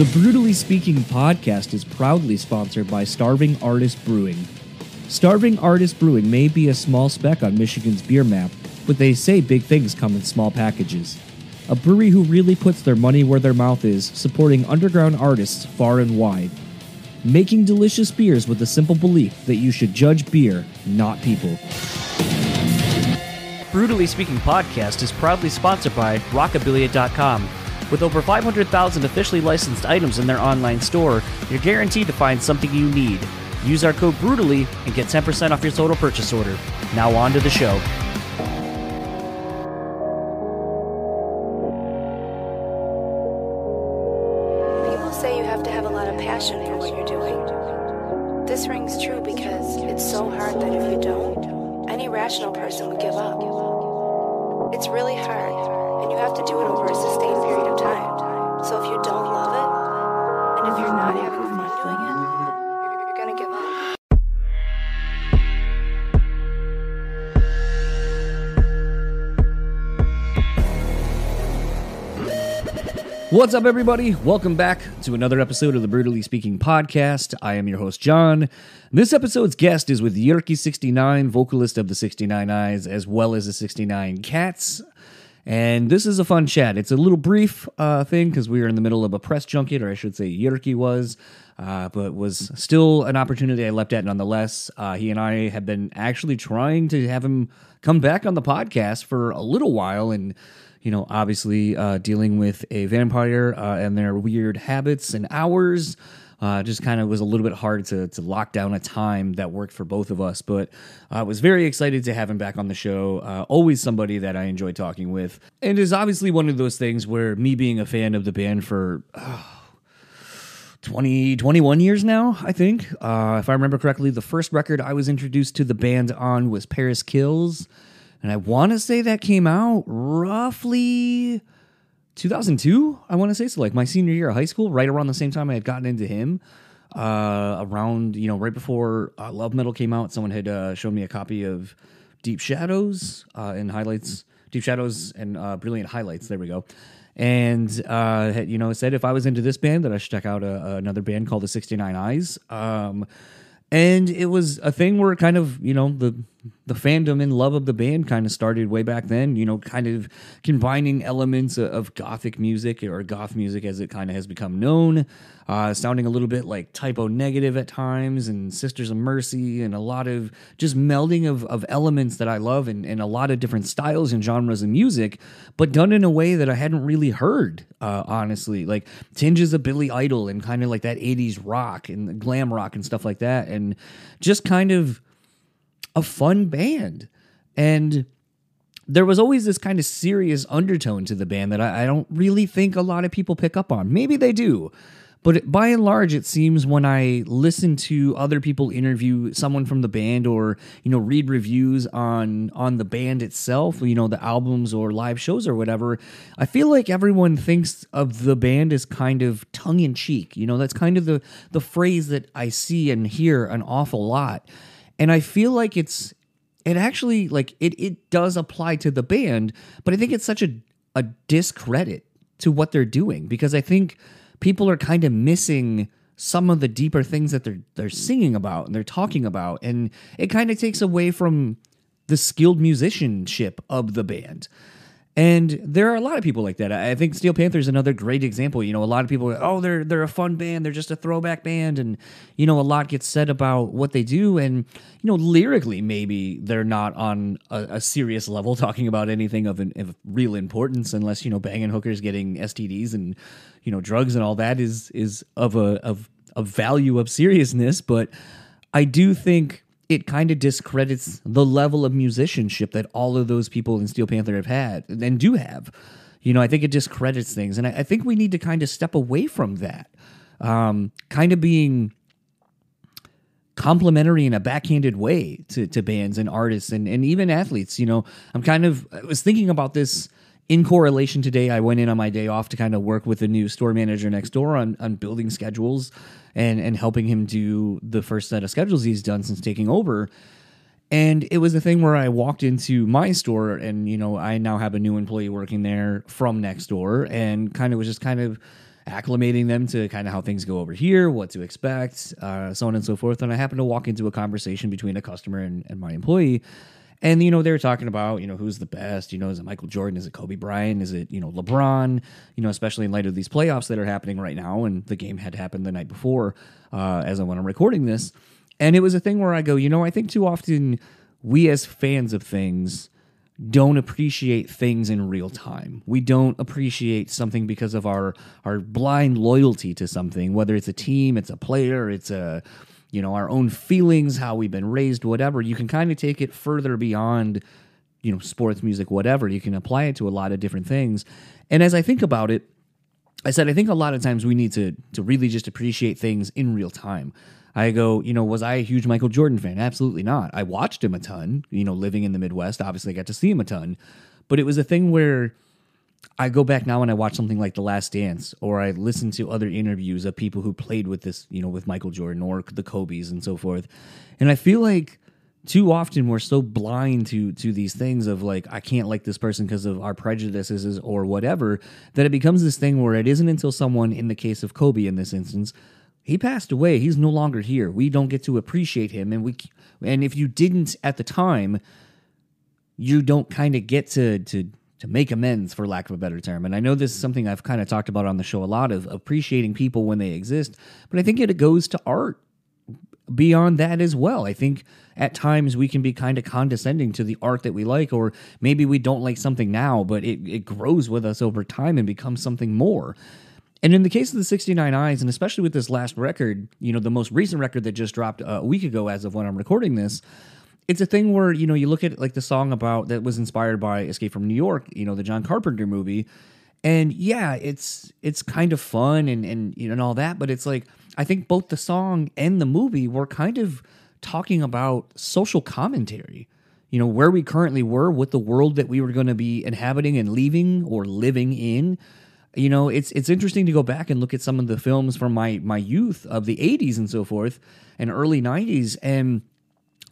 The Brutally Speaking podcast is proudly sponsored by Starving Artist Brewing. Starving Artist Brewing may be a small speck on Michigan's beer map, but they say big things come in small packages. A brewery who really puts their money where their mouth is, supporting underground artists far and wide. Making delicious beers with the simple belief that you should judge beer, not people. Brutally Speaking podcast is proudly sponsored by Rockabilia.com. With over 500,000 officially licensed items in their online store, you're guaranteed to find something you need. Use our code BRUTALLY and get 10% off your total purchase order. Now on to the show. People say you have to have a lot of passion for what you're doing. This rings true because it's so hard that if you don't, any rational person would give up. It's really hard. And you have to do it over a sustained period of time. So if you don't love it, and if you're not having fun doing it, you're gonna give up. What's up, everybody? Welcome back to another episode of the Brutally Speaking Podcast. I am your host, John. This episode's guest is with Jyrki 69, vocalist of the 69 Eyes, as well as the 69 Cats. And this is a fun chat. It's a little brief thing because we were in the middle of a press junket, or I should say Jyrki was, but was still an opportunity I leapt at nonetheless. He and I have been actually trying to have him come back on the podcast for a little while and, you know, obviously dealing with a vampire and their weird habits and hours. Just kind of was a little bit hard to lock down a time that worked for both of us, but I was very excited to have him back on the show. Always somebody that I enjoy talking with, and is obviously one of those things where me being a fan of the band for 21 years now, I think. If I remember correctly, the first record I was introduced to the band on was Paris Kills, and I want to say that came out roughly 2002, I want to say. So like my senior year of high school, right around the same time I had gotten into HIM, around, you know, right before Love Metal came out, someone had shown me a copy of Deep Shadows and Highlights, Deep Shadows and Brilliant Highlights, there we go, and, had, you know, said if I was into this band that I should check out another band called the 69 Eyes, and it was a thing where kind of, you know, the fandom and love of the band kind of started way back then, you know, kind of combining elements of gothic music, or goth music as it kind of has become known, sounding a little bit like Type O Negative at times and Sisters of Mercy, and a lot of just melding of elements that I love, and a lot of different styles and genres of music, but done in a way that I hadn't really heard, honestly, like tinges of Billy Idol and kind of like that 80s rock and glam rock and stuff like that, and just kind of a fun band. And there was always this kind of serious undertone to the band that I don't really think a lot of people pick up on. Maybe they do, but by and large, it seems when I listen to other people interview someone from the band, or, you know, read reviews on the band itself, you know, the albums or live shows or whatever, I feel like everyone thinks of the band as kind of tongue-in-cheek. You know, that's kind of the phrase that I see and hear an awful lot. And I feel like it actually, like, it does apply to the band, but I think it's such a discredit to what they're doing, because I think people are kind of missing some of the deeper things that they're singing about and they're talking about, and it kind of takes away from the skilled musicianship of the band. And there are a lot of people like that. I think Steel Panther is another great example. You know, a lot of people are, oh, they're a fun band, they're just a throwback band, and, you know, a lot gets said about what they do, and, you know, lyrically maybe they're not on a serious level talking about anything of real importance, unless, you know, banging hookers, getting STDs, and, you know, drugs and all that is of value of seriousness. But I do think it kind of discredits the level of musicianship that all of those people in Steel Panther have had and do have. You know, I think it discredits things. And I think we need to kind of step away from that, kind of being complimentary in a backhanded way to bands and artists and even athletes. You know, I was thinking about this in correlation today. I went in on my day off to kind of work with the new store manager next door on building schedules and helping him do the first set of schedules he's done since taking over. And it was the thing where I walked into my store, and, you know, I now have a new employee working there from next door, and kind of was just kind of acclimating them to kind of how things go over here, what to expect, so on and so forth. And I happened to walk into a conversation between a customer and my employee. And, you know, they were talking about, you know, who's the best, you know, is it Michael Jordan? Is it Kobe Bryant? Is it, you know, LeBron? You know, especially in light of these playoffs that are happening right now. And the game had happened the night before as when I'm recording this. And it was a thing where I go, you know, I think too often we as fans of things don't appreciate things in real time. We don't appreciate something because of our blind loyalty to something, whether it's a team, it's a player, it's a... you know, our own feelings, how we've been raised, whatever. You can kind of take it further beyond, you know, sports, music, whatever. You can apply it to a lot of different things. And as I think about it, I said, I think a lot of times we need to really just appreciate things in real time. I go, you know, was I a huge Michael Jordan fan? Absolutely not. I watched him a ton, you know, living in the Midwest, obviously I got to see him a ton. But it was a thing where I go back now and I watch something like The Last Dance, or I listen to other interviews of people who played with this, you know, with Michael Jordan or the Kobes and so forth. And I feel like too often we're so blind to these things of like, I can't like this person because of our prejudices or whatever, that it becomes this thing where it isn't until someone, in the case of Kobe in this instance, he passed away. He's no longer here. We don't get to appreciate him. And if you didn't at the time, you don't kind of get to make amends, for lack of a better term. And I know this is something I've kind of talked about on the show a lot, of appreciating people when they exist, but I think it goes to art beyond that as well. I think at times we can be kind of condescending to the art that we like, or maybe we don't like something now, but it grows with us over time and becomes something more. And in the case of the 69 Eyes, and especially with this last record, you know, the most recent record that just dropped a week ago as of when I'm recording this, it's a thing where, you know, you look at like the song about that was inspired by Escape from New York, you know, the John Carpenter movie. And yeah, it's kind of fun and you know, and all that. But it's like, I think both the song and the movie were kind of talking about social commentary, you know, where we currently were with the world that we were going to be inhabiting and leaving or living in. You know, it's interesting to go back and look at some of the films from my youth of the 80s and so forth and early 90s. And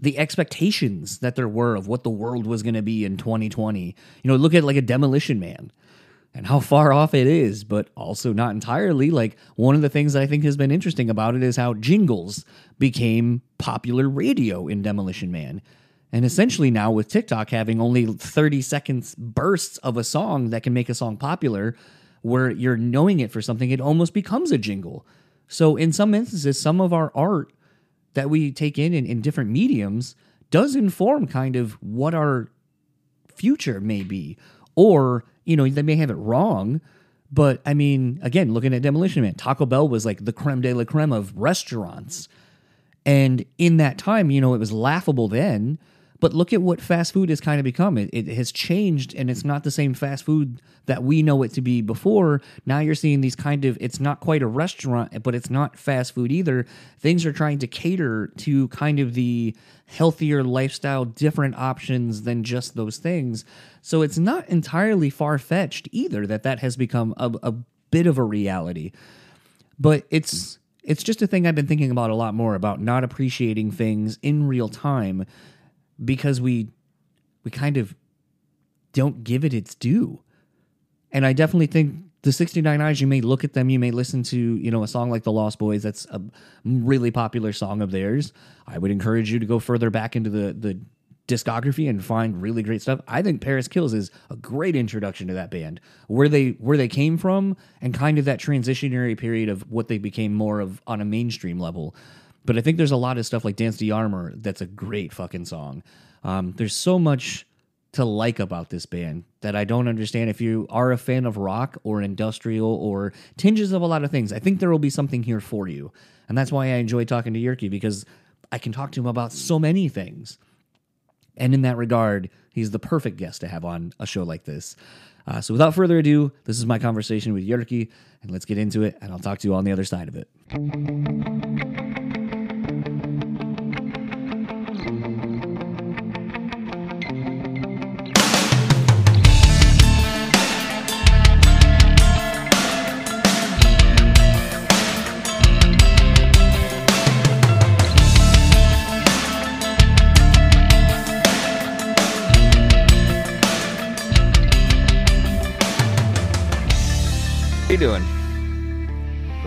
the expectations that there were of what the world was going to be in 2020. You know, look at like a Demolition Man and how far off it is, but also not entirely. Like, one of the things that I think has been interesting about it is how jingles became popular radio in Demolition Man. And essentially now with TikTok having only 30 seconds bursts of a song that can make a song popular, where you're knowing it for something, it almost becomes a jingle. So in some instances, some of our art that we take in different mediums does inform kind of what our future may be. Or, you know, they may have it wrong, but I mean, again, looking at Demolition Man, Taco Bell was like the creme de la creme of restaurants. And in that time, you know, it was laughable then, but look at what fast food has kind of become. It has changed, and it's not the same fast food that we know it to be before. Now you're seeing these kind of, it's not quite a restaurant, but it's not fast food either. Things are trying to cater to kind of the healthier lifestyle, different options than just those things. So it's not entirely far-fetched either that has become a bit of a reality. But it's just a thing I've been thinking about a lot more, about not appreciating things in real time, because we kind of don't give it its due. And I definitely think the 69 Eyes, you may look at them, you may listen to, you know, a song like The Lost Boys. That's a really popular song of theirs. I would encourage you to go further back into the discography and find really great stuff. I think Paris Kills is a great introduction to that band, where they came from and kind of that transitionary period of what they became more of on a mainstream level. But I think there's a lot of stuff like Dance the Armor that's a great fucking song. There's so much to like about this band that I don't understand. If you are a fan of rock or industrial or tinges of a lot of things, I think there will be something here for you. And that's why I enjoy talking to Jyrki, because I can talk to him about so many things. And in that regard, he's the perfect guest to have on a show like this. So without further ado, this is my conversation with Jyrki, and let's get into it, and I'll talk to you on the other side of it. Doing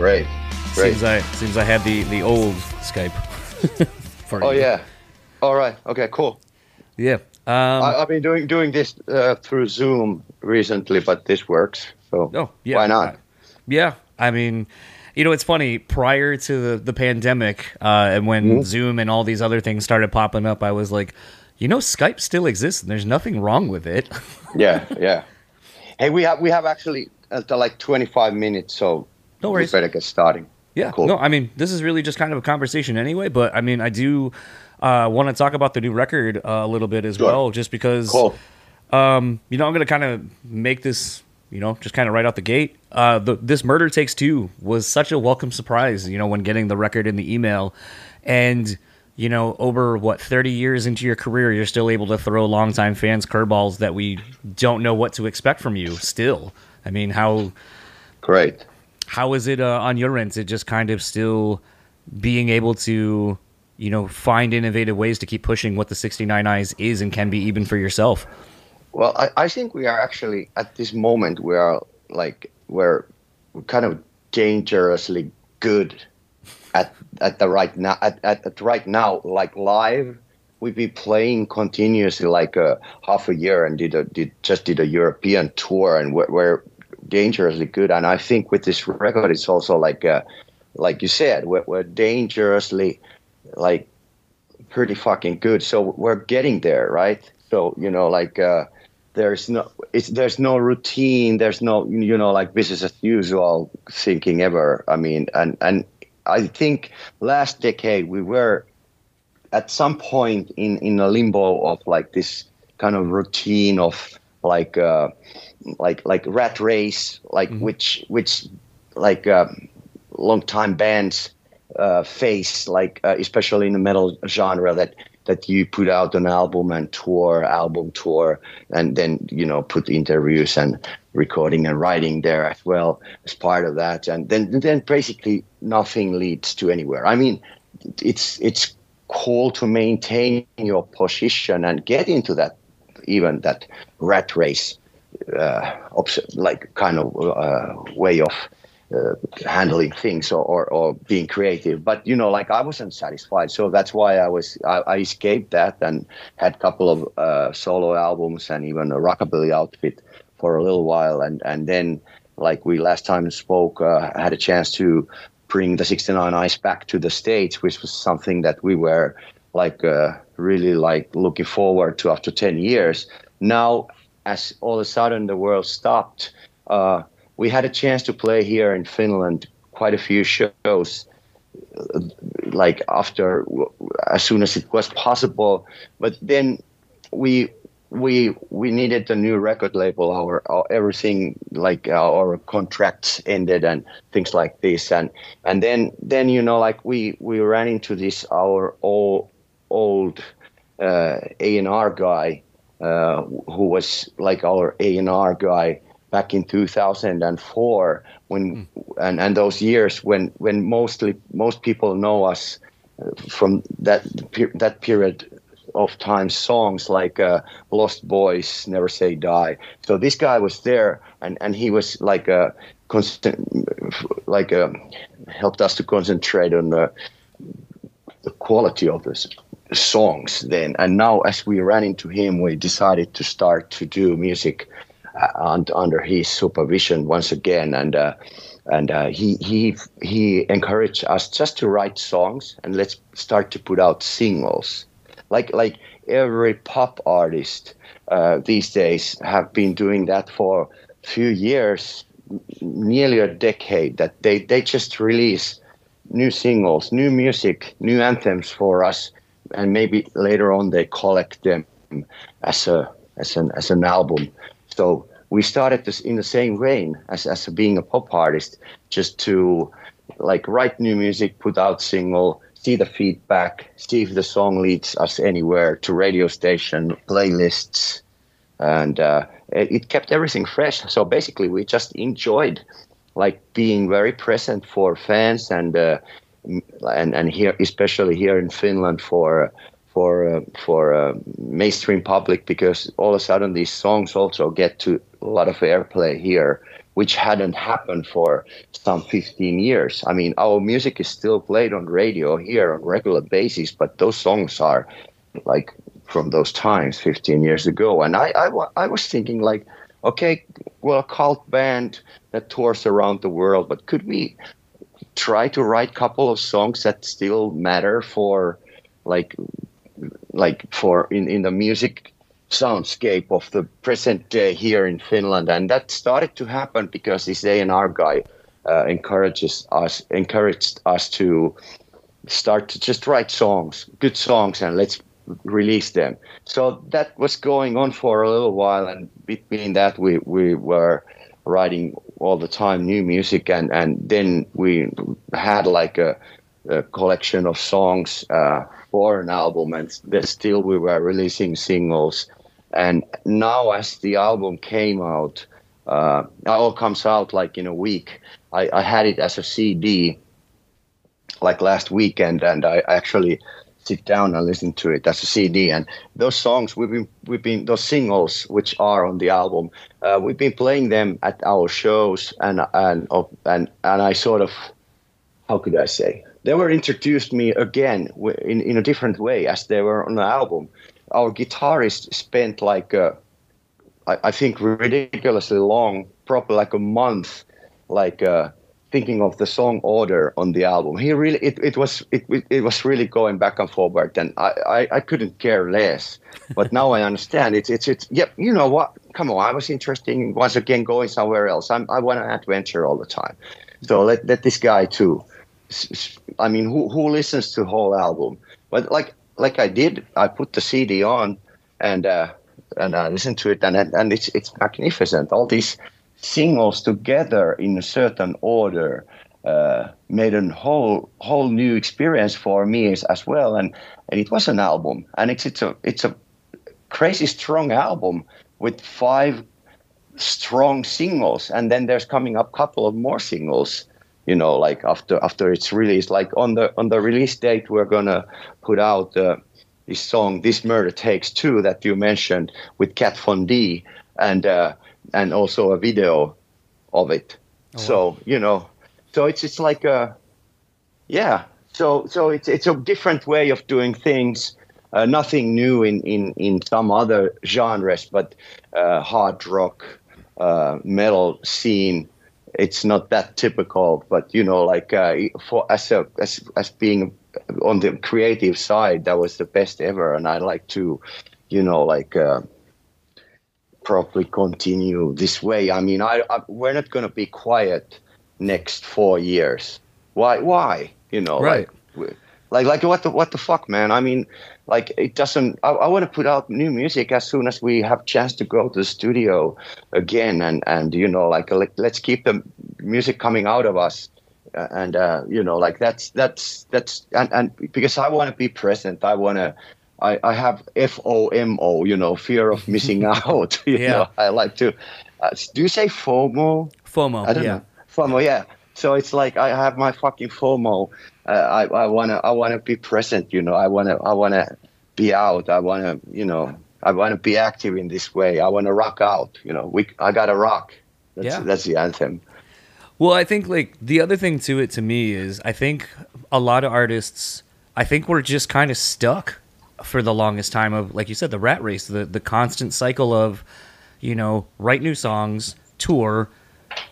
Great. Great. Seems I had the old Skype. Oh yeah. All right. Okay. Cool. Yeah. I've been doing this through Zoom recently, but this works. So why not? Yeah. I mean, you know, it's funny. Prior to the pandemic, and when Zoom and all these other things started popping up, I was like, you know, Skype still exists, and there's nothing wrong with it. Yeah. Yeah. Hey, we have actually like 25 minutes, so no worries. We better get starting. Yeah. Cool. No, I mean, this is really just kind of a conversation anyway. But I mean, I do. Want to talk about the new record a little bit as well, just because, you know, I'm going to kind of make this, you know, just kind of right out the gate. This Murder Takes Two was such a welcome surprise, you know, when getting the record in the email. And, you know, over, 30 years into your career, you're still able to throw longtime fans curveballs that we don't know what to expect from you still. I mean, how is it on your end? Is it just kind of still being able to, you know, find innovative ways to keep pushing what the 69 Eyes is and can be even for yourself? Well, I think we are actually, at this moment, we're kind of dangerously good at right now, like live. We've been playing continuously like half a year and did a European tour, and we're dangerously good. And I think with this record, it's also like you said, we're dangerously like pretty fucking good, so we're getting there, right? So, you know, like there's no routine, there's no, you know, like business as usual thinking ever. I mean, and I think last decade we were at some point in a limbo of like this kind of routine of like rat race, like which like long-time bands face, like especially in the metal genre, that you put out an album and tour, and then, you know, put interviews and recording and writing there as well as part of that, and then basically nothing leads to anywhere. I mean, it's cool to maintain your position and get into that, even that rat race way of handling things or being creative, but, you know, like I wasn't satisfied, so that's why I escaped that and had a couple of solo albums and even a rockabilly outfit for a little while, and then, like we last time spoke, I had a chance to bring the 69 Eyes back to the States, which was something that we were like really like looking forward to after 10 years. Now, as all of a sudden the world stopped, we had a chance to play here in Finland quite a few shows, like after, as soon as it was possible. But then we needed a new record label. Our everything, like our contracts ended and things like this, and then you know, like we ran into this our old A&R guy, who was like our A&R guy back in 2004, when and those years when most people know us from that period of time, songs like Lost Boys, Never Say Die. So this guy was there, and he was like a helped us to concentrate on the quality of this songs then. And now, as we ran into him, we decided to start to do music under his supervision once again, and he encouraged us just to write songs and let's start to put out singles, like every pop artist these days have been doing that for a few years, nearly a decade, that they just release new singles, new music, new anthems for us, and maybe later on they collect them as an album. So we started this in the same vein as being a pop artist, just to like write new music, put out single, see the feedback, see if the song leads us anywhere, to radio station, playlists, and it kept everything fresh. So basically we just enjoyed like being very present for fans and here, especially here in Finland, for mainstream public, because all of a sudden these songs also get to a lot of airplay here, which hadn't happened for some 15 years. I mean, our music is still played on radio here on regular basis, but those songs are like from those times 15 years ago. And I was thinking like, okay, well, a cult band that tours around the world, but could we try to write a couple of songs that still matter for in the music soundscape of the present day here in Finland? And that started to happen because this A&R guy encouraged us to start to just write songs, good songs, and let's release them. So that was going on for a little while, and between that we were writing all the time new music, and then we had like a collection of songs for an album, and still we were releasing singles. And now as the album came out, all comes out like in a week. I had it as a CD like last weekend, and I actually sit down and listen to it as a CD. And those songs we've been those singles which are on the album, we've been playing them at our shows, and I sort of, how could I say, they were introduced me again in a different way as they were on the album. Our guitarist spent like I think ridiculously long, probably like a month, like thinking of the song order on the album. He really, it was really going back and forward, and I couldn't care less. But now I understand. It's yep. You know what? Come on, I was interested in once again going somewhere else. I want an adventure all the time. So let this guy too. I mean, who listens to the whole album? But like I did, I put the CD on and I listened to it, and it's magnificent. All these singles together in a certain order made a whole new experience for me as well, and it was an album, and it's a crazy strong album with 5 strong singles, and then there's coming up couple of more singles, you know, like after it's released. Like on the release date, we're gonna put out this song, "This Murder Takes Two," that you mentioned with Kat Von D, and also a video of it. Oh, so wow. You know, so it's like a, yeah. So it's a different way of doing things. Nothing new in some other genres, but hard rock, metal scene. It's not that typical, but you know, like as being on the creative side, that was the best ever, and I like to, you know, like. Probably continue this way. I mean, we're not going to be quiet next 4 years. Why? You know, right? Like what the fuck, man? I mean, like it doesn't. I want to put out new music as soon as we have chance to go to the studio again, and you know, like let's keep the music coming out of us, and you know, like that's and because I want to be present. I want to. I have FOMO, you know, fear of missing out. You know, I like to. Do you say FOMO? FOMO. I don't know. FOMO. Yeah. So it's like I have my fucking FOMO. I wanna be present. You know, I wanna be out. I wanna be active in this way. I wanna rock out. You know, I gotta rock. That's the anthem. Well, I think like the other thing to it to me is I think a lot of artists. I think we're just kind of stuck for the longest time of, like you said, the rat race, the constant cycle of, you know, write new songs, tour,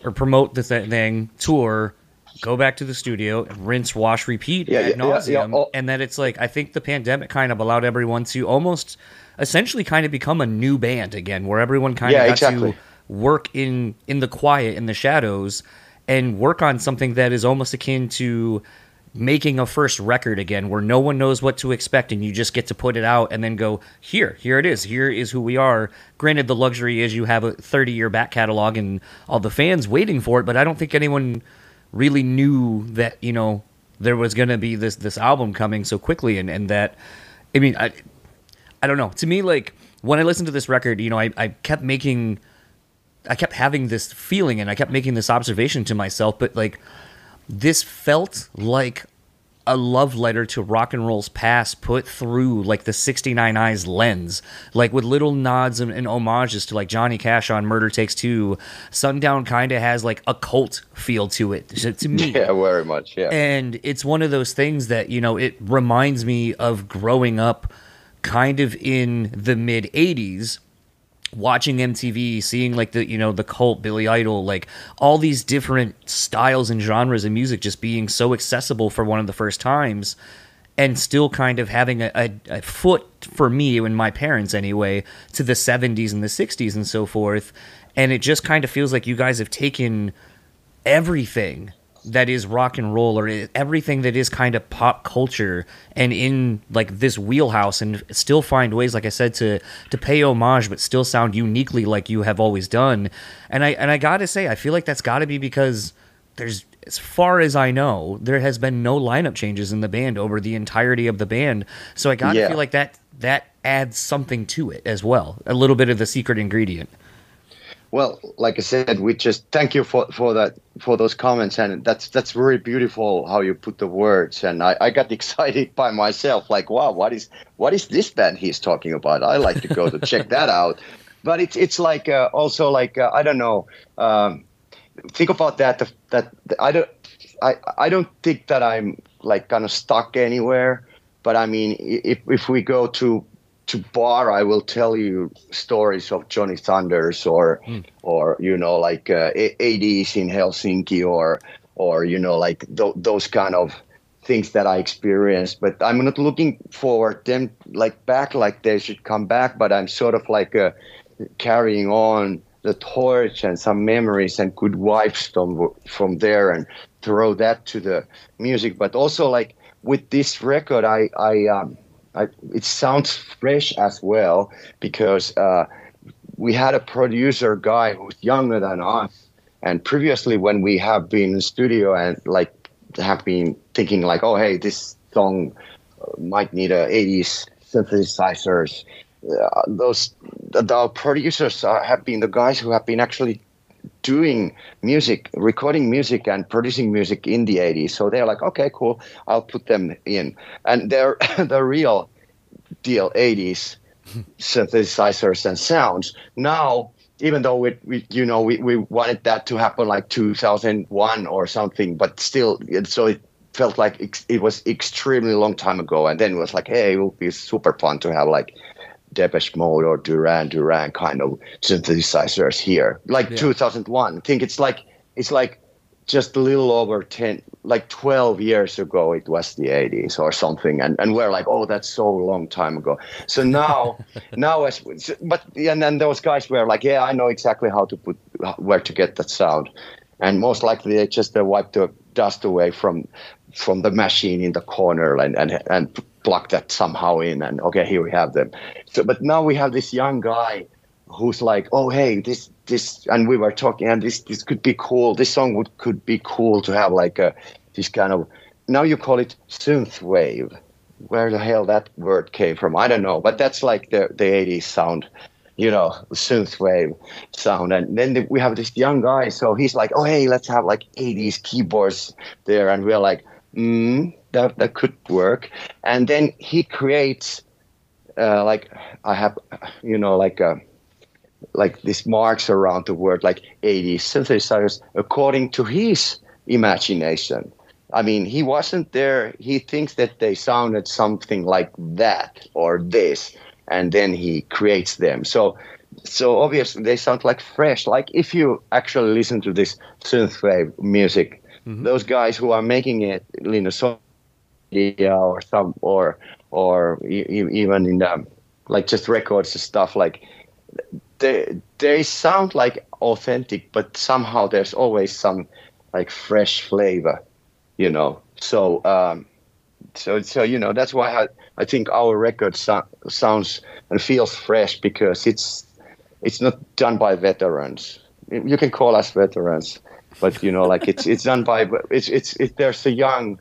or promote the thing, tour, go back to the studio, rinse, wash, repeat, ad nauseum. And then it's like, I think the pandemic kind of allowed everyone to almost essentially kind of become a new band again, where everyone kind of got to work in the quiet, in the shadows, and work on something that is almost akin to making a first record again, where no one knows what to expect and you just get to put it out and then go, here it is. Here is who we are. Granted, the luxury is you have a 30-year back catalog and all the fans waiting for it, but I don't think anyone really knew that, you know, there was going to be this album coming so quickly. And that, I mean, I don't know. To me, like, when I listened to this record, you know, I kept having this feeling and I kept making this observation to myself, but like, this felt like a love letter to rock and roll's past put through, like, the 69 Eyes lens, like, with little nods and homages to, like, Johnny Cash on Murder Takes Two. Sundown kind of has, like, a cult feel to it, to me. Yeah, very much, yeah. And it's one of those things that, you know, it reminds me of growing up kind of in the mid-'80s, watching MTV, seeing, like, the, you know, the cult, Billy Idol, like, all these different styles and genres of music just being so accessible for one of the first times, and still kind of having a foot, for me and my parents anyway, to the 70s and the 60s and so forth. And it just kind of feels like you guys have taken everything that is rock and roll, or everything that is kind of pop culture, and in, like, this wheelhouse, and still find ways, like I said, to pay homage, but still sound uniquely like you have always done. And I gotta say, I feel like that's gotta be because there's, as far as I know, there has been no lineup changes in the band over the entirety of the band. So I gotta feel like that adds something to it as well. A little bit of the secret ingredient. Well, like I said, we just thank you for that, for those comments, and that's very beautiful how you put the words. And I got excited by myself, like, wow, what is this band he's talking about? I like to go to check that out. But it's like also like I don't know. Think about that I don't think that I'm, like, kind of stuck anywhere. But I mean, if we go to bar, I will tell you stories of Johnny Thunders or you know, like 80s in Helsinki or you know, like those kind of things that I experienced. But I'm not looking forward them, like, back, like they should come back. But I'm sort of like carrying on the torch and some memories and good vibes from there, and throw that to the music. But also, like, with this record, I it sounds fresh as well, because we had a producer guy who's younger than us, and previously when we have been in the studio and, like, have been thinking, like, oh, hey, this song might need a 80s synthesizers, our producers have been the guys who have been actually doing music, recording music and producing music in the 80s. So they're like, okay, cool, I'll put them in. And they're the real deal 80s synthesizers and sounds. Now, even though we wanted that to happen like 2001 or something, but still, so it felt like it was extremely long time ago. And then it was like, hey, it would be super fun to have, like, Depeche Mode or Duran Duran kind of synthesizers here, like 2001. I think it's like just a little over 10, like 12 years ago it was the 80s or something, and we're like, oh, that's so long time ago. So now and then those guys were like, yeah, I know exactly how to put, where to get that sound, and most likely they just wiped the dust away from the machine in the corner and plug that somehow in, and okay, here we have them. So, but now we have this young guy who's like, oh, hey, this, and we were talking, and this could be cool. This song could be cool to have, like, this kind of, now you call it synth wave. Where the hell that word came from? I don't know, but that's like the 80s sound, you know, synth wave sound. And then we have this young guy, so he's like, oh, hey, let's have like 80s keyboards there, and we're like, that could work. And then he creates like, I have, you know, like these marks around the word, like 80s synthesizers according to his imagination. I mean, he wasn't there. He thinks that they sounded something like that or this, and then he creates them. So obviously they sound like fresh. Like if you actually listen to this synthwave music, mm-hmm. Those guys who are making it in a social media or some or even in the, like, just records and stuff, like they sound like authentic, but somehow there's always some like fresh flavor, you know. So so you know, that's why I think our record sounds and feels fresh, because it's not done by veterans. You can call us veterans. But you know, like it's done by there's a young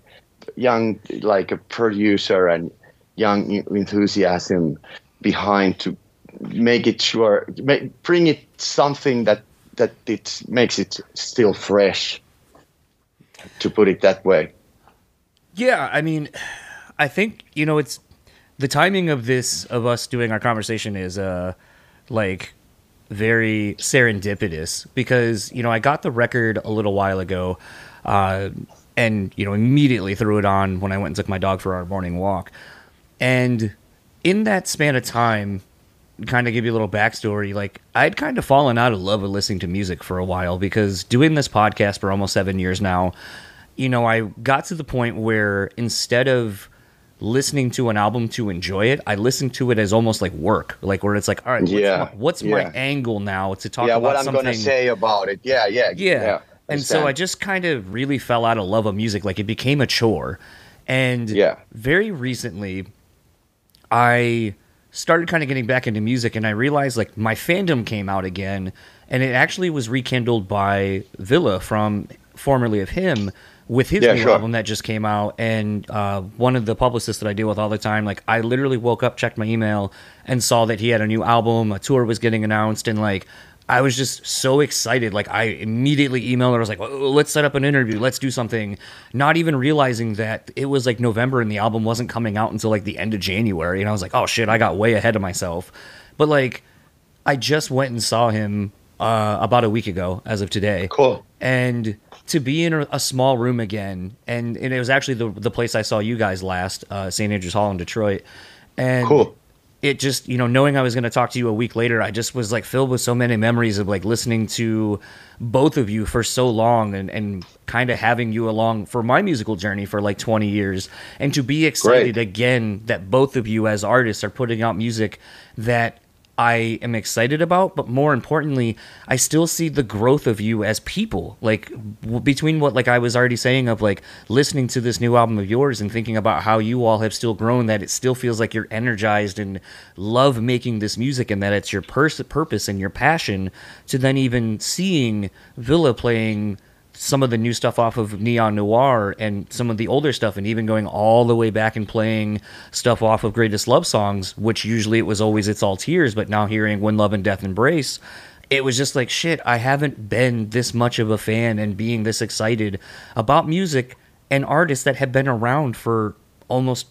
like a producer and young enthusiasm behind to make it sure, bring it something that it makes it still fresh, to put it that way. Yeah, I mean, I think, you know, it's the timing of this, of us doing our conversation is like very serendipitous because, you know, I got the record a little while ago and, you know, immediately threw it on when I went and took my dog for our morning walk. And in that span of time, kind of give you a little backstory, like I'd kind of fallen out of love with listening to music for a while because doing this podcast for almost 7 years now, you know, I got to the point where instead of listening to an album to enjoy it, I listened to it as almost like work, like where it's like, all right, what's my angle now to talk about something. Yeah, what I'm going to say about it. And so I just kind of really fell out of love with music. Like it became a chore. And very recently I started kind of getting back into music, and I realized like my fandom came out again, and it actually was rekindled by Villa from formerly of HIM with his new album that just came out. And one of the publicists that I deal with all the time, like I literally woke up, checked my email, and saw that he had a new album, a tour was getting announced, and like I was just so excited. Like I immediately emailed her. I was like, well, let's set up an interview. Let's do something. Not even realizing that it was like November and the album wasn't coming out until like the end of January. And I was like, oh shit, I got way ahead of myself. But like, I just went and saw him about a week ago as of today. Cool. And to be in a small room again. And it was actually the place I saw you guys last, St. Andrew's Hall in Detroit. And cool. It just, you know, knowing I was going to talk to you a week later, I just was like filled with so many memories of like listening to both of you for so long and kind of having you along for my musical journey for like 20 years. And to be excited again that both of you as artists are putting out music that I am excited about. But more importantly, I still see the growth of you as people, like between what like I was already saying of like listening to this new album of yours and thinking about how you all have still grown, that it still feels like you're energized and love making this music and that it's your purpose and your passion, to then even seeing Villa playing some of the new stuff off of Neon Noir and some of the older stuff, and even going all the way back and playing stuff off of Greatest Love Songs, which usually it was always It's All Tears, but now hearing When Love and Death Embrace, it was just like, shit, I haven't been this much of a fan and being this excited about music and artists that have been around for almost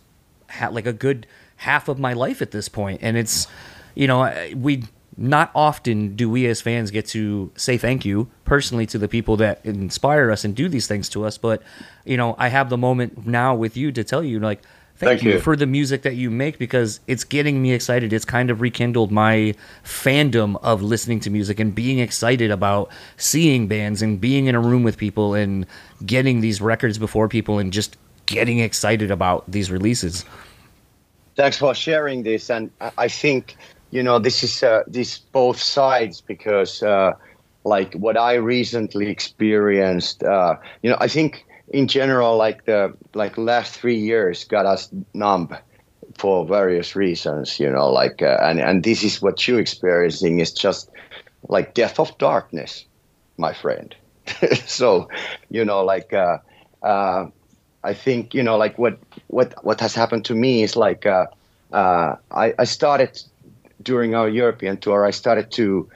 like a good half of my life at this point. And it's, you know, we... Not often do we as fans get to say thank you personally to the people that inspire us and do these things to us. But, you know, I have the moment now with you to tell you, like, thank you for the music that you make, because it's getting me excited. It's kind of rekindled my fandom of listening to music and being excited about seeing bands and being in a room with people and getting these records before people and just getting excited about these releases. Thanks for sharing this. And I think... You know, this is this both sides, because like what I recently experienced, you know, I think in general, like the last 3 years got us numb for various reasons, you know, like and this is what you're experiencing is just like death of darkness, my friend. So, you know, like I think, you know, like what has happened to me is like I started during our European tour, I started to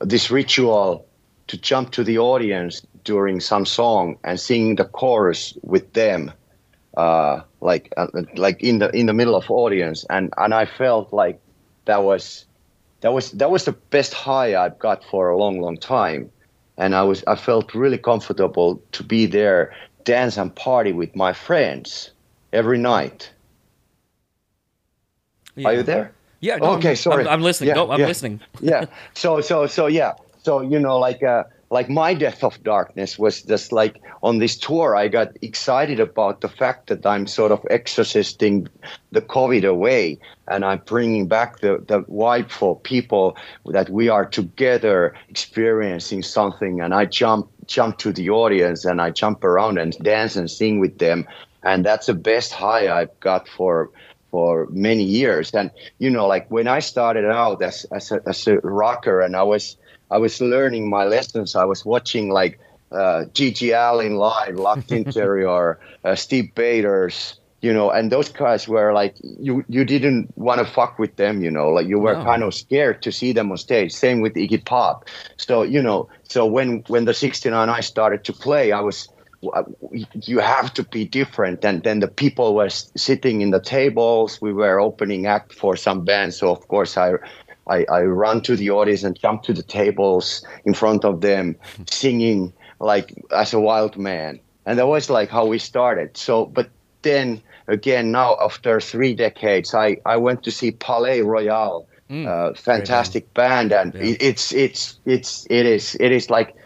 this ritual to jump to the audience during some song and sing the chorus with them, like in the middle of audience, and I felt like that was the best high I've got for a long time, and I felt really comfortable to be there, dance and party with my friends every night. Yeah. Are you there? Yeah. No, okay. Sorry. I'm listening. Yeah, no, I'm listening. Yeah. So yeah. So, you know, like my death of darkness was just like on this tour, I got excited about the fact that I'm sort of exorcisting the COVID away, and I'm bringing back the vibe for people that we are together experiencing something. And I jump to the audience and I jump around and dance and sing with them, and that's the best high I've got for many years. And, you know, like when I started out as a rocker, and I was learning my lessons, I was watching like Gigi Allen live, Locked Interior, Steve Bader's, you know, and those guys were like, you didn't want to fuck with them, you know, like you were kind of scared to see them on stage. Same with Iggy Pop. So, you know, so when the 69 Eyes started to play, I was you have to be different. And then the people were sitting in the tables. We were opening act for some bands. So, of course, I run to the audience and jump to the tables in front of them, singing like as a wild man. And that was like how we started. So, but then again, now after 3 decades, I went to see Palais Royal, fantastic band. And it is like,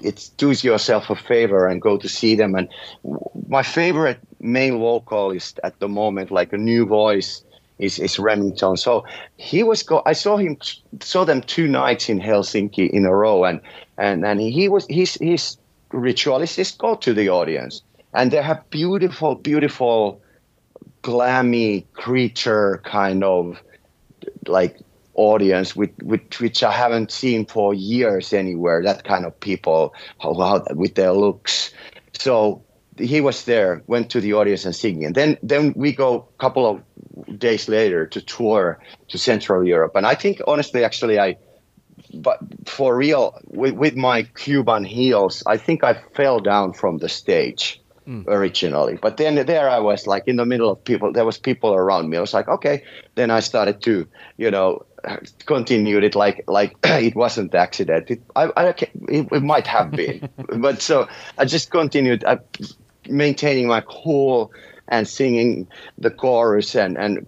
it's do yourself a favor and go to see them. And my favorite main vocalist at the moment, like a new voice, is Remington. So he was I saw them 2 nights in Helsinki in a row, and he was his ritualist is go to the audience, and they have beautiful glammy creature kind of like audience which I haven't seen for years anywhere, that kind of people with their looks. So he was there, went to the audience and singing. And then we go a couple of days later to tour to Central Europe. And I think, honestly, actually, but for real, with my Cuban heels, I think I fell down from the stage originally. But then there I was, like, in the middle of people. There was people around me. I was like, okay. Then I started to, continued it like it wasn't an accident. It might have been. But so I just continued maintaining my cool and singing the chorus and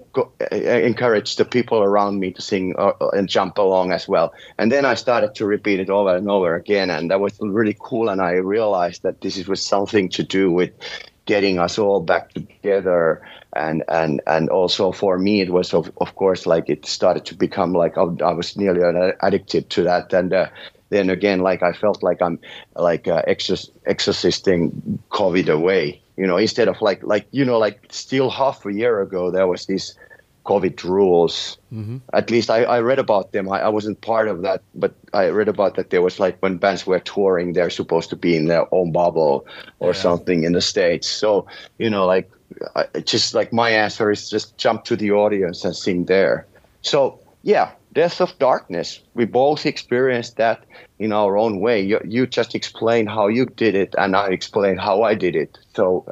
encouraged the people around me to sing and jump along as well. And then I started to repeat it over and over again. And that was really cool. And I realized that this was something to do with getting us all back together. And also for me, it was, of course, like it started to become like I was nearly addicted to that. And then again, like I felt like I'm like exorcisting COVID away, instead of like still half a year ago, there was these COVID rules. Mm-hmm. At least I read about them. I wasn't part of that, but I read about that. There was like when bands were touring, they're supposed to be in their own bubble or something in the States. So, just like my answer is just jump to the audience and sing there. So, yeah, Death of Darkness. We both experienced that in our own way. You just explained how you did it, and I explained how I did it. So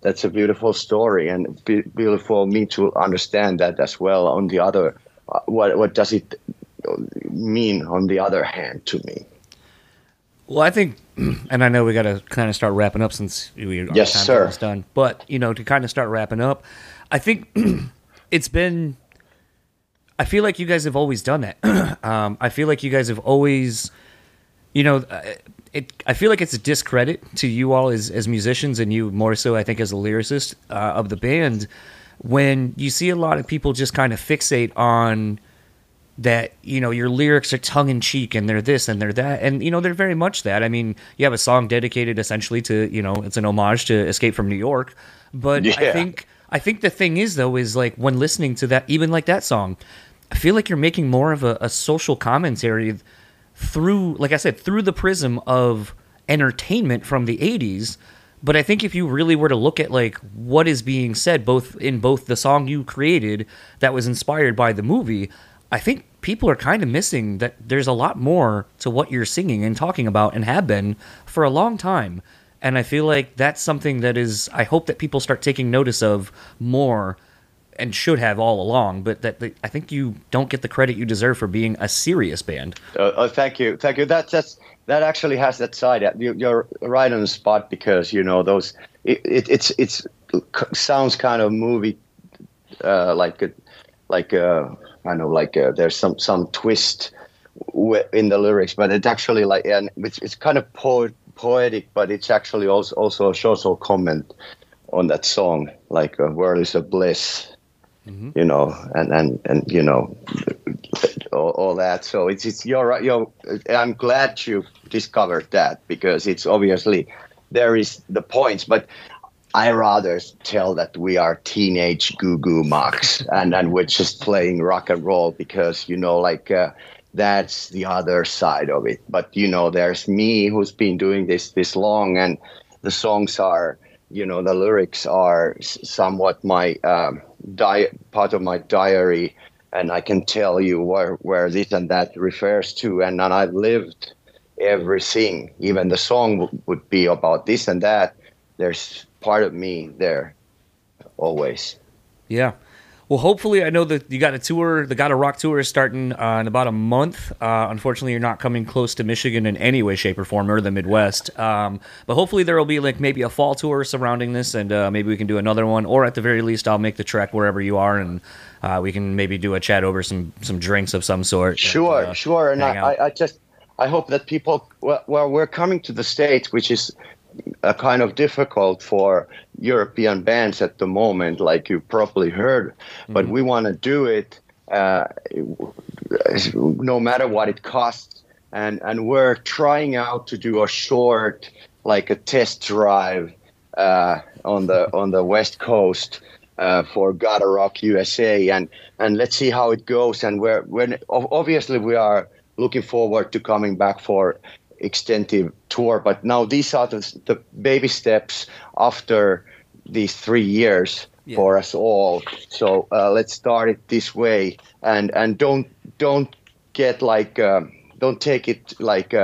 that's a beautiful story, and beautiful me to understand that as well. On the other, what does it mean on the other hand to me? Well, I think, and I know we got to kind of start wrapping up since our time is almost done. But to kind of start wrapping up, I think it's been. I feel like you guys have always done that. I feel like you guys have always, I feel like it's a discredit to you all as musicians, and you more so, I think, as a lyricist of the band, when you see a lot of people just kind of fixate on that, your lyrics are tongue-in-cheek, and they're this, and they're that, and, they're very much that. I mean, you have a song dedicated essentially to, it's an homage to Escape from New York, but yeah. I think the thing is, though, is like when listening to that, even like that song, I feel like you're making more of a social commentary through, like I said, through the prism of entertainment from the 80s. But I think if you really were to look at like what is being said, both the song you created that was inspired by the movie, I think people are kind of missing that there's a lot more to what you're singing and talking about and have been for a long time. And I feel like that's something that is, I hope that people start taking notice of more and should have all along, but that I think you don't get the credit you deserve for being a serious band. Thank you. That actually has that side. You're right on the spot because, those, it sounds kind of movie, there's some twist in the lyrics, but it's actually like, and it's kind of poetic, but it's actually also a social comment on that song, like a world is a bliss, and all that. So it's I'm glad you discovered that, because it's obviously there is the points, but I rather tell that we are teenage goo-goo mucks and we're just playing rock and roll because, that's the other side of it. But, there's me who's been doing this long, and the songs are, the lyrics are somewhat my part of my diary, and I can tell you where this and that refers to, and I've lived everything. Even the song would be about this and that. There's part of me there always. Yeah. Well, hopefully, I know that you got a tour, the Gotta Rock tour is starting in about a month. Unfortunately, you're not coming close to Michigan in any way, shape, or form, or the Midwest. But hopefully there will be like maybe a fall tour surrounding this, and maybe we can do another one. Or at the very least, I'll make the trek wherever you are, and we can maybe do a chat over some drinks of some sort. Sure, and, sure. And I hope that people, well, we're coming to the States, which is kind of difficult for European bands at the moment, like you probably heard, but we want to do it no matter what it costs, and we're trying out to do a short, like a test drive on the West Coast for Gotta Rock USA, and let's see how it goes. And we're obviously we are looking forward to coming back for extensive tour, but now these are the baby steps after these 3 years for us all. So let's start it this way, and don't get like don't take it like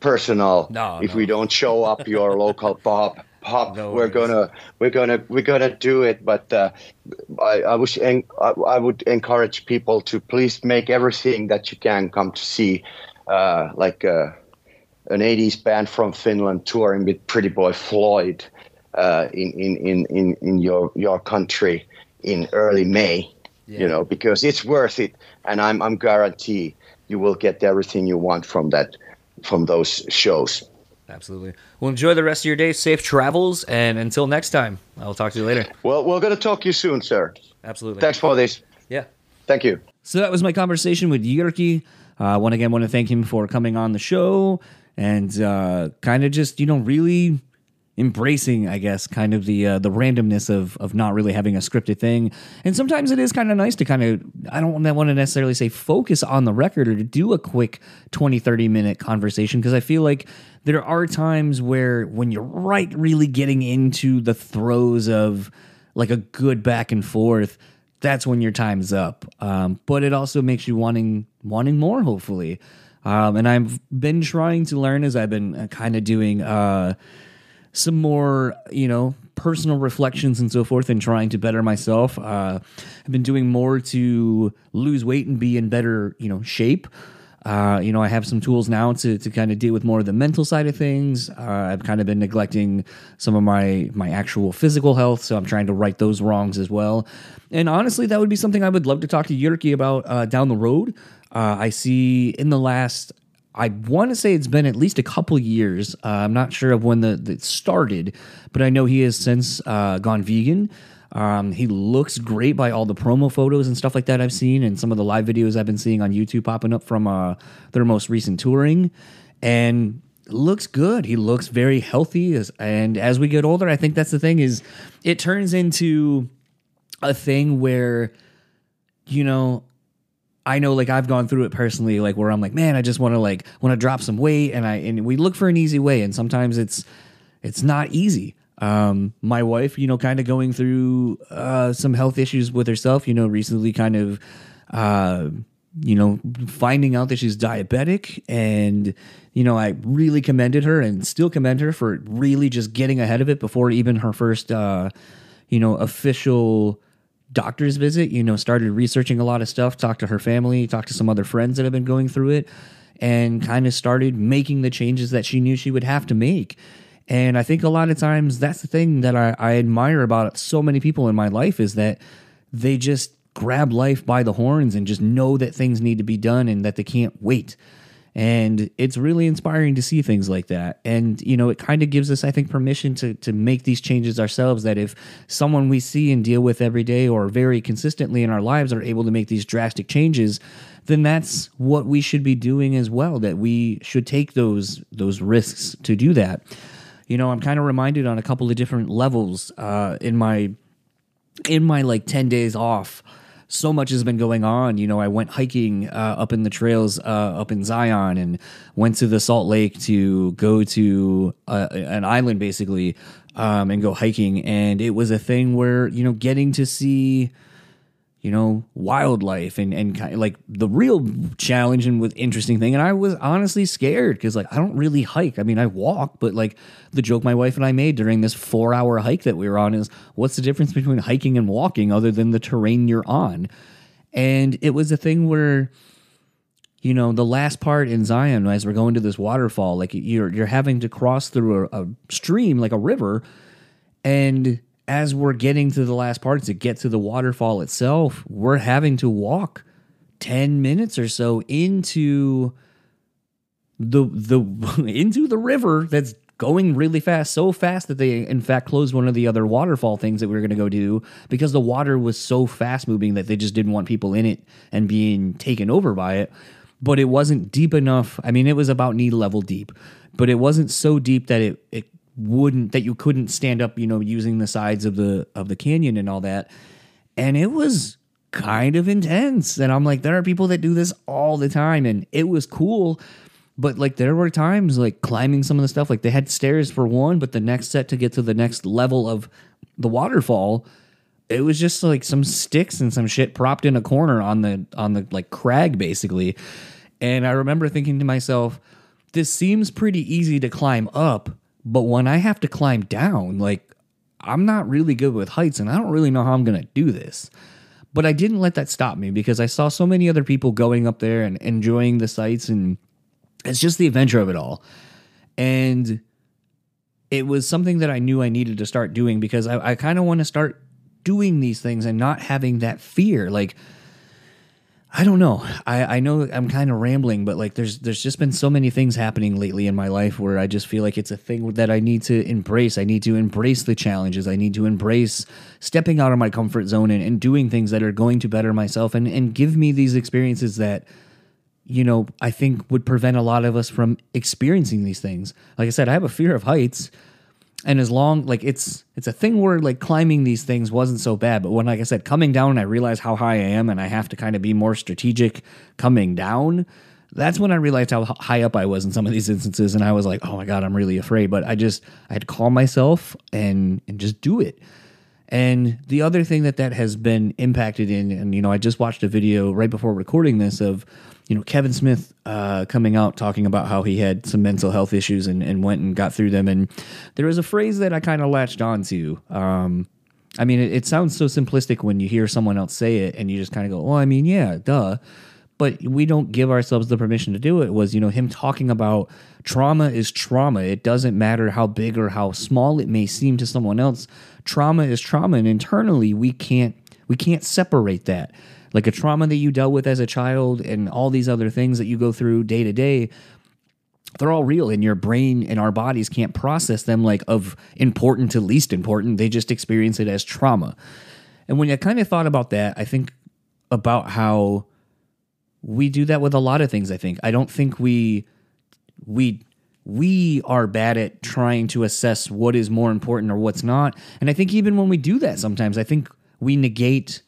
personal if we don't show up your local pop. No, we're gonna do it, but I would encourage people to please make everything that you can come to see an 80s band from Finland touring with Pretty Boy Floyd in your country in early May, you know, because it's worth it, and I'm guarantee you will get everything you want from those shows. Absolutely. Well, enjoy the rest of your day, safe travels, and until next time, I'll talk to you later. Well, we're going to talk to you soon, sir. Absolutely. Thanks for this. Yeah. Thank you. So that was my conversation with Jyrki. I want to thank him for coming on the show. And kind of just, you know, really embracing, I guess, kind of the randomness of not really having a scripted thing. And sometimes it is kind of nice to kind of, I don't want to necessarily say focus on the record or to do a quick 20, 30-minute conversation, because I feel like there are times where when you're really getting into the throes of like a good back and forth, that's when your time's up. But it also makes you wanting more, hopefully. And I've been trying to learn as I've been kind of doing some more, you know, personal reflections and so forth, and trying to better myself. I've been doing more to lose weight and be in better, you know, shape. You know, I have some tools now to kind of deal with more of the mental side of things. I've kind of been neglecting some of my actual physical health, so I'm trying to right those wrongs as well. And honestly, that would be something I would love to talk to Jyrki about down the road. I see in the last, I want to say it's been at least a couple years. I'm not sure of when it started, but I know he has since gone vegan. He looks great by all the promo photos and stuff like that I've seen, and some of the live videos I've been seeing on YouTube popping up from their most recent touring, and looks good. He looks very healthy, and as we get older, I think that's the thing, is it turns into a thing where, you know, I know, like, I've gone through it personally, like, where I'm like, man, I just want to drop some weight, and we look for an easy way, and sometimes it's not easy. My wife, you know, kind of going through some health issues with herself, you know, recently kind of, you know, finding out that she's diabetic. And, you know, I really commended her and still commend her for really just getting ahead of it before even her first, you know, official doctor's visit, you know, started researching a lot of stuff, talked to her family, talked to some other friends that have been going through it, and kind of started making the changes that she knew she would have to make. And I think a lot of times that's the thing that I admire about so many people in my life, is that they just grab life by the horns and just know that things need to be done and that they can't wait. And it's really inspiring to see things like that. And, you know, it kind of gives us, I think, permission to make these changes ourselves, that if someone we see and deal with every day or very consistently in our lives are able to make these drastic changes, then that's what we should be doing as well, that we should take those risks to do that. You know, I'm kind of reminded on a couple of different levels in my like 10 days off. So much has been going on. You know, I went hiking up in the trails up in Zion, and went to the Salt Lake to go to an island, basically, and go hiking. And it was a thing where, you know, getting to see you know, wildlife and kind of like the real challenge and with interesting thing. And I was honestly scared because like I don't really hike. I mean, I walk, but like the joke my wife and I made during this 4-hour hike that we were on is what's the difference between hiking and walking other than the terrain you're on? And it was a thing where, you know, the last part in Zion, as we're going to this waterfall, like you're having to cross through a stream, like a river. And as we're getting to the last part to get to the waterfall itself, we're having to walk 10 minutes or so into the river that's going really fast, so fast that they in fact closed one of the other waterfall things that we were going to go do because the water was so fast moving that they just didn't want people in it and being taken over by it. But it wasn't deep enough. I mean, it was about knee level deep, but it wasn't so deep that it wouldn't, that you couldn't stand up, you know, using the sides of the canyon and all that. And it was kind of intense. And I'm like, there are people that do this all the time. And it was cool. But like, there were times like climbing some of the stuff, like they had stairs for one, but the next set to get to the next level of the waterfall, it was just like some sticks and some shit propped in a corner on the like crag basically. And I remember thinking to myself, this seems pretty easy to climb up. But when I have to climb down, like, I'm not really good with heights, and I don't really know how I'm going to do this. But I didn't let that stop me because I saw so many other people going up there and enjoying the sights, and it's just the adventure of it all. And it was something that I knew I needed to start doing because I kind of want to start doing these things and not having that fear, like, I don't know. I know I'm kind of rambling, but like there's just been so many things happening lately in my life where I just feel like it's a thing that I need to embrace. I need to embrace the challenges. I need to embrace stepping out of my comfort zone and doing things that are going to better myself and give me these experiences that, you know, I think would prevent a lot of us from experiencing these things. Like I said, I have a fear of heights. And as long, like, it's a thing where, like, climbing these things wasn't so bad. But when, like I said, coming down, I realized how high I am, and I have to kind of be more strategic coming down. That's when I realized how high up I was in some of these instances. And I was like, oh, my God, I'm really afraid. But I had to calm myself and just do it. And the other thing that has been impacted in, and, you know, I just watched a video right before recording this of, you know, Kevin Smith coming out talking about how he had some mental health issues and went and got through them. And there was a phrase that I kind of latched onto. I mean, it sounds so simplistic when you hear someone else say it and you just kind of go, well, I mean, yeah, duh. But we don't give ourselves the permission to do it. Was, you know, him talking about trauma is trauma. It doesn't matter how big or how small it may seem to someone else. Trauma is trauma. And internally, we can't separate that. Like a trauma that you dealt with as a child and all these other things that you go through day to day, they're all real, and your brain and our bodies can't process them like of important to least important. They just experience it as trauma. And when I kind of thought about that, I think about how we do that with a lot of things, I think. I don't think we are bad at trying to assess what is more important or what's not. And I think even when we do that sometimes, I think we negate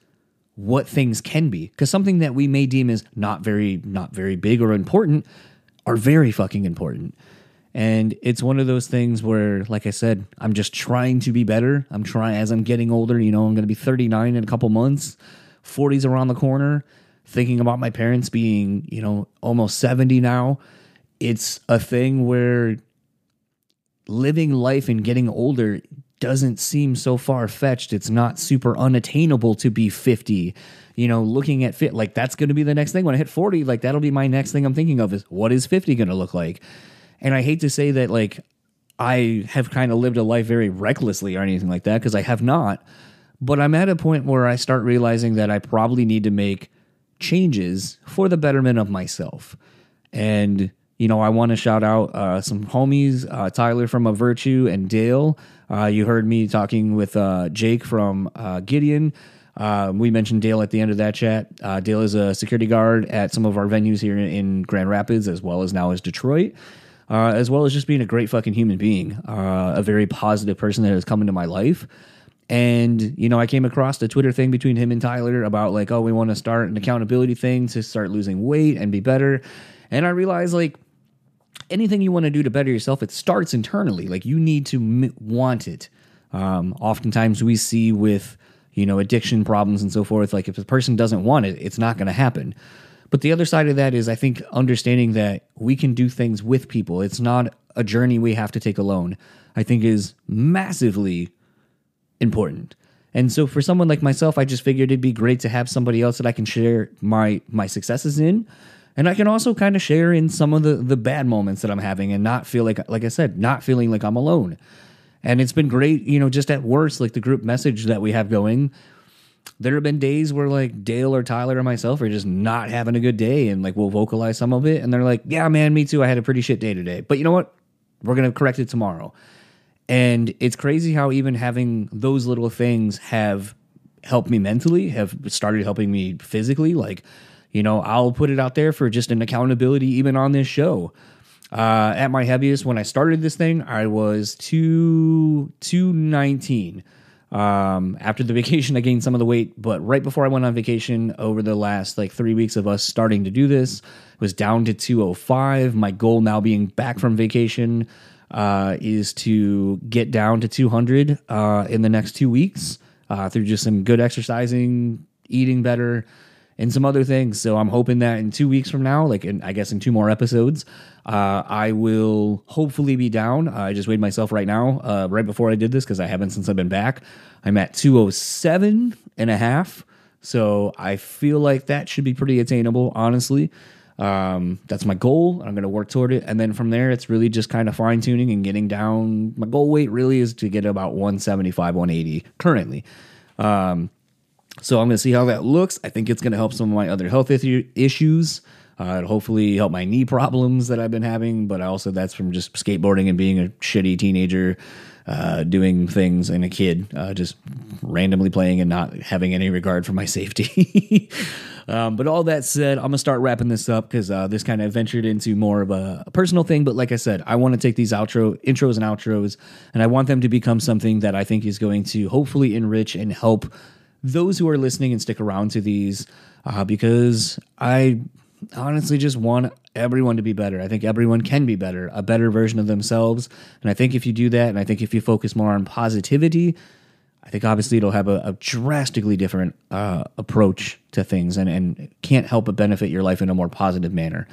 what things can be, because something that we may deem as not very big or important are very fucking important. And it's one of those things where, like I said, I'm just trying to be better. I'm trying as I'm getting older, you know, I'm going to be 39 in a couple months, 40s around the corner, thinking about my parents being, you know, almost 70 now. It's a thing where living life and getting older doesn't seem so far-fetched. It's not super unattainable to be 50. You know, looking at fit, like that's going to be the next thing when I hit 40. Like that'll be my next thing I'm thinking of is what is 50 going to look like? And I hate to say that like I have kind of lived a life very recklessly or anything like that, because I have not. But I'm at a point where I start realizing that I probably need to make changes for the betterment of myself. And you know, I want to shout out some homies, Tyler from A Virtue and Dale. You heard me talking with Jake from Gideon. We mentioned Dale at the end of that chat. Dale is a security guard at some of our venues here in Grand Rapids, as well as now as Detroit, as well as just being a great fucking human being, a very positive person that has come into my life. And, you know, I came across a Twitter thing between him and Tyler about like, oh, we want to start an accountability thing to start losing weight and be better. And I realized like, anything you want to do to better yourself, it starts internally. Like you need to want it. Oftentimes we see with you know, addiction problems and so forth. Like, if a person doesn't want it, it's not going to happen. But the other side of that is, I think, understanding that we can do things with people. It's not a journey we have to take alone, I think, is massively important. And so for someone like myself, I just figured it'd be great to have somebody else that I can share my successes in. And I can also kind of share in some of the bad moments that I'm having and not feel like I said, not feeling like I'm alone. And it's been great, you know, just at worst, like the group message that we have going, there have been days where like Dale or Tyler or myself are just not having a good day, and like we'll vocalize some of it, and they're like, yeah, man, me too. I had a pretty shit day today. But you know what? We're going to correct it tomorrow. And it's crazy how even having those little things have helped me mentally, have started helping me physically. Like, you know, I'll put it out there for just an accountability even on this show. At my heaviest, when I started this thing, I was 219. After the vacation, I gained some of the weight, but right before I went on vacation, over the last like 3 weeks of us starting to do this, it was down to 205. My goal now being back from vacation is to get down to 200 in the next 2 weeks through just some good exercising, eating better, and some other things. So I'm hoping that in 2 weeks from now, in 2 more episodes, I will hopefully be down. I just weighed myself right now, right before I did this, because I haven't since I've been back. I'm at 207.5. So I feel like that should be pretty attainable, honestly. That's my goal. I'm going to work toward it. And then from there, it's really just kind of fine tuning and getting down. My goal weight really is to get about 175, 180 currently. So I'm going to see how that looks. I think it's going to help some of my other health issues. It'll hopefully help my knee problems that I've been having, but also that's from just skateboarding and being a shitty teenager, doing things, and a kid, just randomly playing and not having any regard for my safety. But all that said, I'm going to start wrapping this up, because this kind of ventured into more of a personal thing. But like I said, I want to take these intros and outros, and I want them to become something that I think is going to hopefully enrich and help those who are listening and stick around to these, because I honestly just want everyone to be better. I think everyone can be better, a better version of themselves. And I think if you do that, and I think if you focus more on positivity, I think obviously it'll have a drastically different approach to things, and can't help but benefit your life in a more positive manner.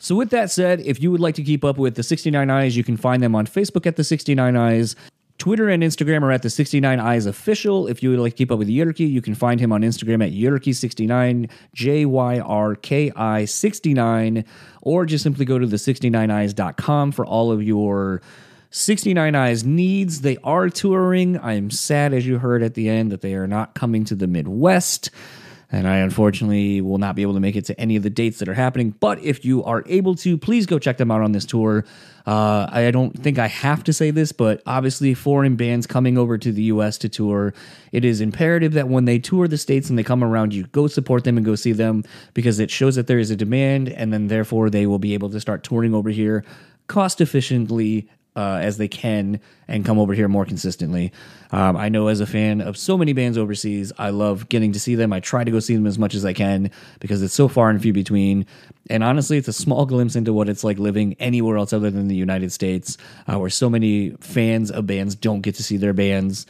So with that said, if you would like to keep up with the 69 Eyes, you can find them on Facebook at the 69 Eyes. Twitter and Instagram are at the 69 Eyes Official. If you would like to keep up with Jyrki, you can find him on Instagram at Jyrki69, Jyrki 69, or just simply go to the 69eyes.com for all of your 69 Eyes needs. They are touring. I'm sad, as you heard at the end, that they are not coming to the Midwest, and I unfortunately will not be able to make it to any of the dates that are happening. But if you are able to, please go check them out on this tour. I don't think I have to say this, but obviously foreign bands coming over to the U.S. to tour, it is imperative that when they tour the States and they come around, you go support them and go see them, because it shows that there is a demand, and then therefore they will be able to start touring over here cost efficiently as they can, and come over here more consistently. I know, as a fan of so many bands overseas, I love getting to see them. I try to go see them as much as I can, because it's so far and few between. And honestly, it's a small glimpse into what it's like living anywhere else other than the United States, where so many fans of bands don't get to see their bands,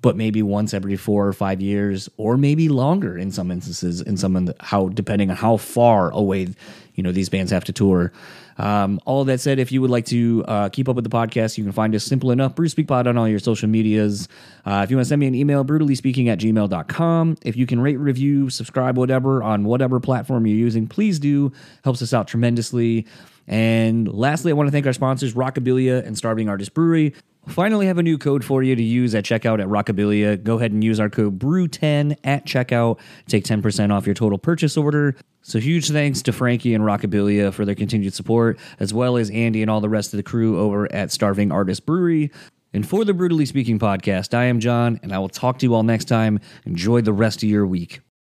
but maybe once every 4 or 5 years, or maybe longer in some instances, depending on how far away, you know, these bands have to tour. All that said, if you would like to keep up with the podcast, you can find us simple enough, BrewSpeakPod, on all your social medias. If you want to send me an email, brutallyspeaking@gmail.com. If you can rate, review, subscribe, whatever, on whatever platform you're using, please do. Helps us out tremendously. And lastly, I want to thank our sponsors, Rockabilia and Starving Artist Brewery. Finally, have a new code for you to use at checkout at Rockabilia. Go ahead and use our code BREW10 at checkout. Take 10% off your total purchase order. So huge thanks to Frankie and Rockabilia for their continued support, as well as Andy and all the rest of the crew over at Starving Artist Brewery. And for the Brutally Speaking podcast, I am John, and I will talk to you all next time. Enjoy the rest of your week.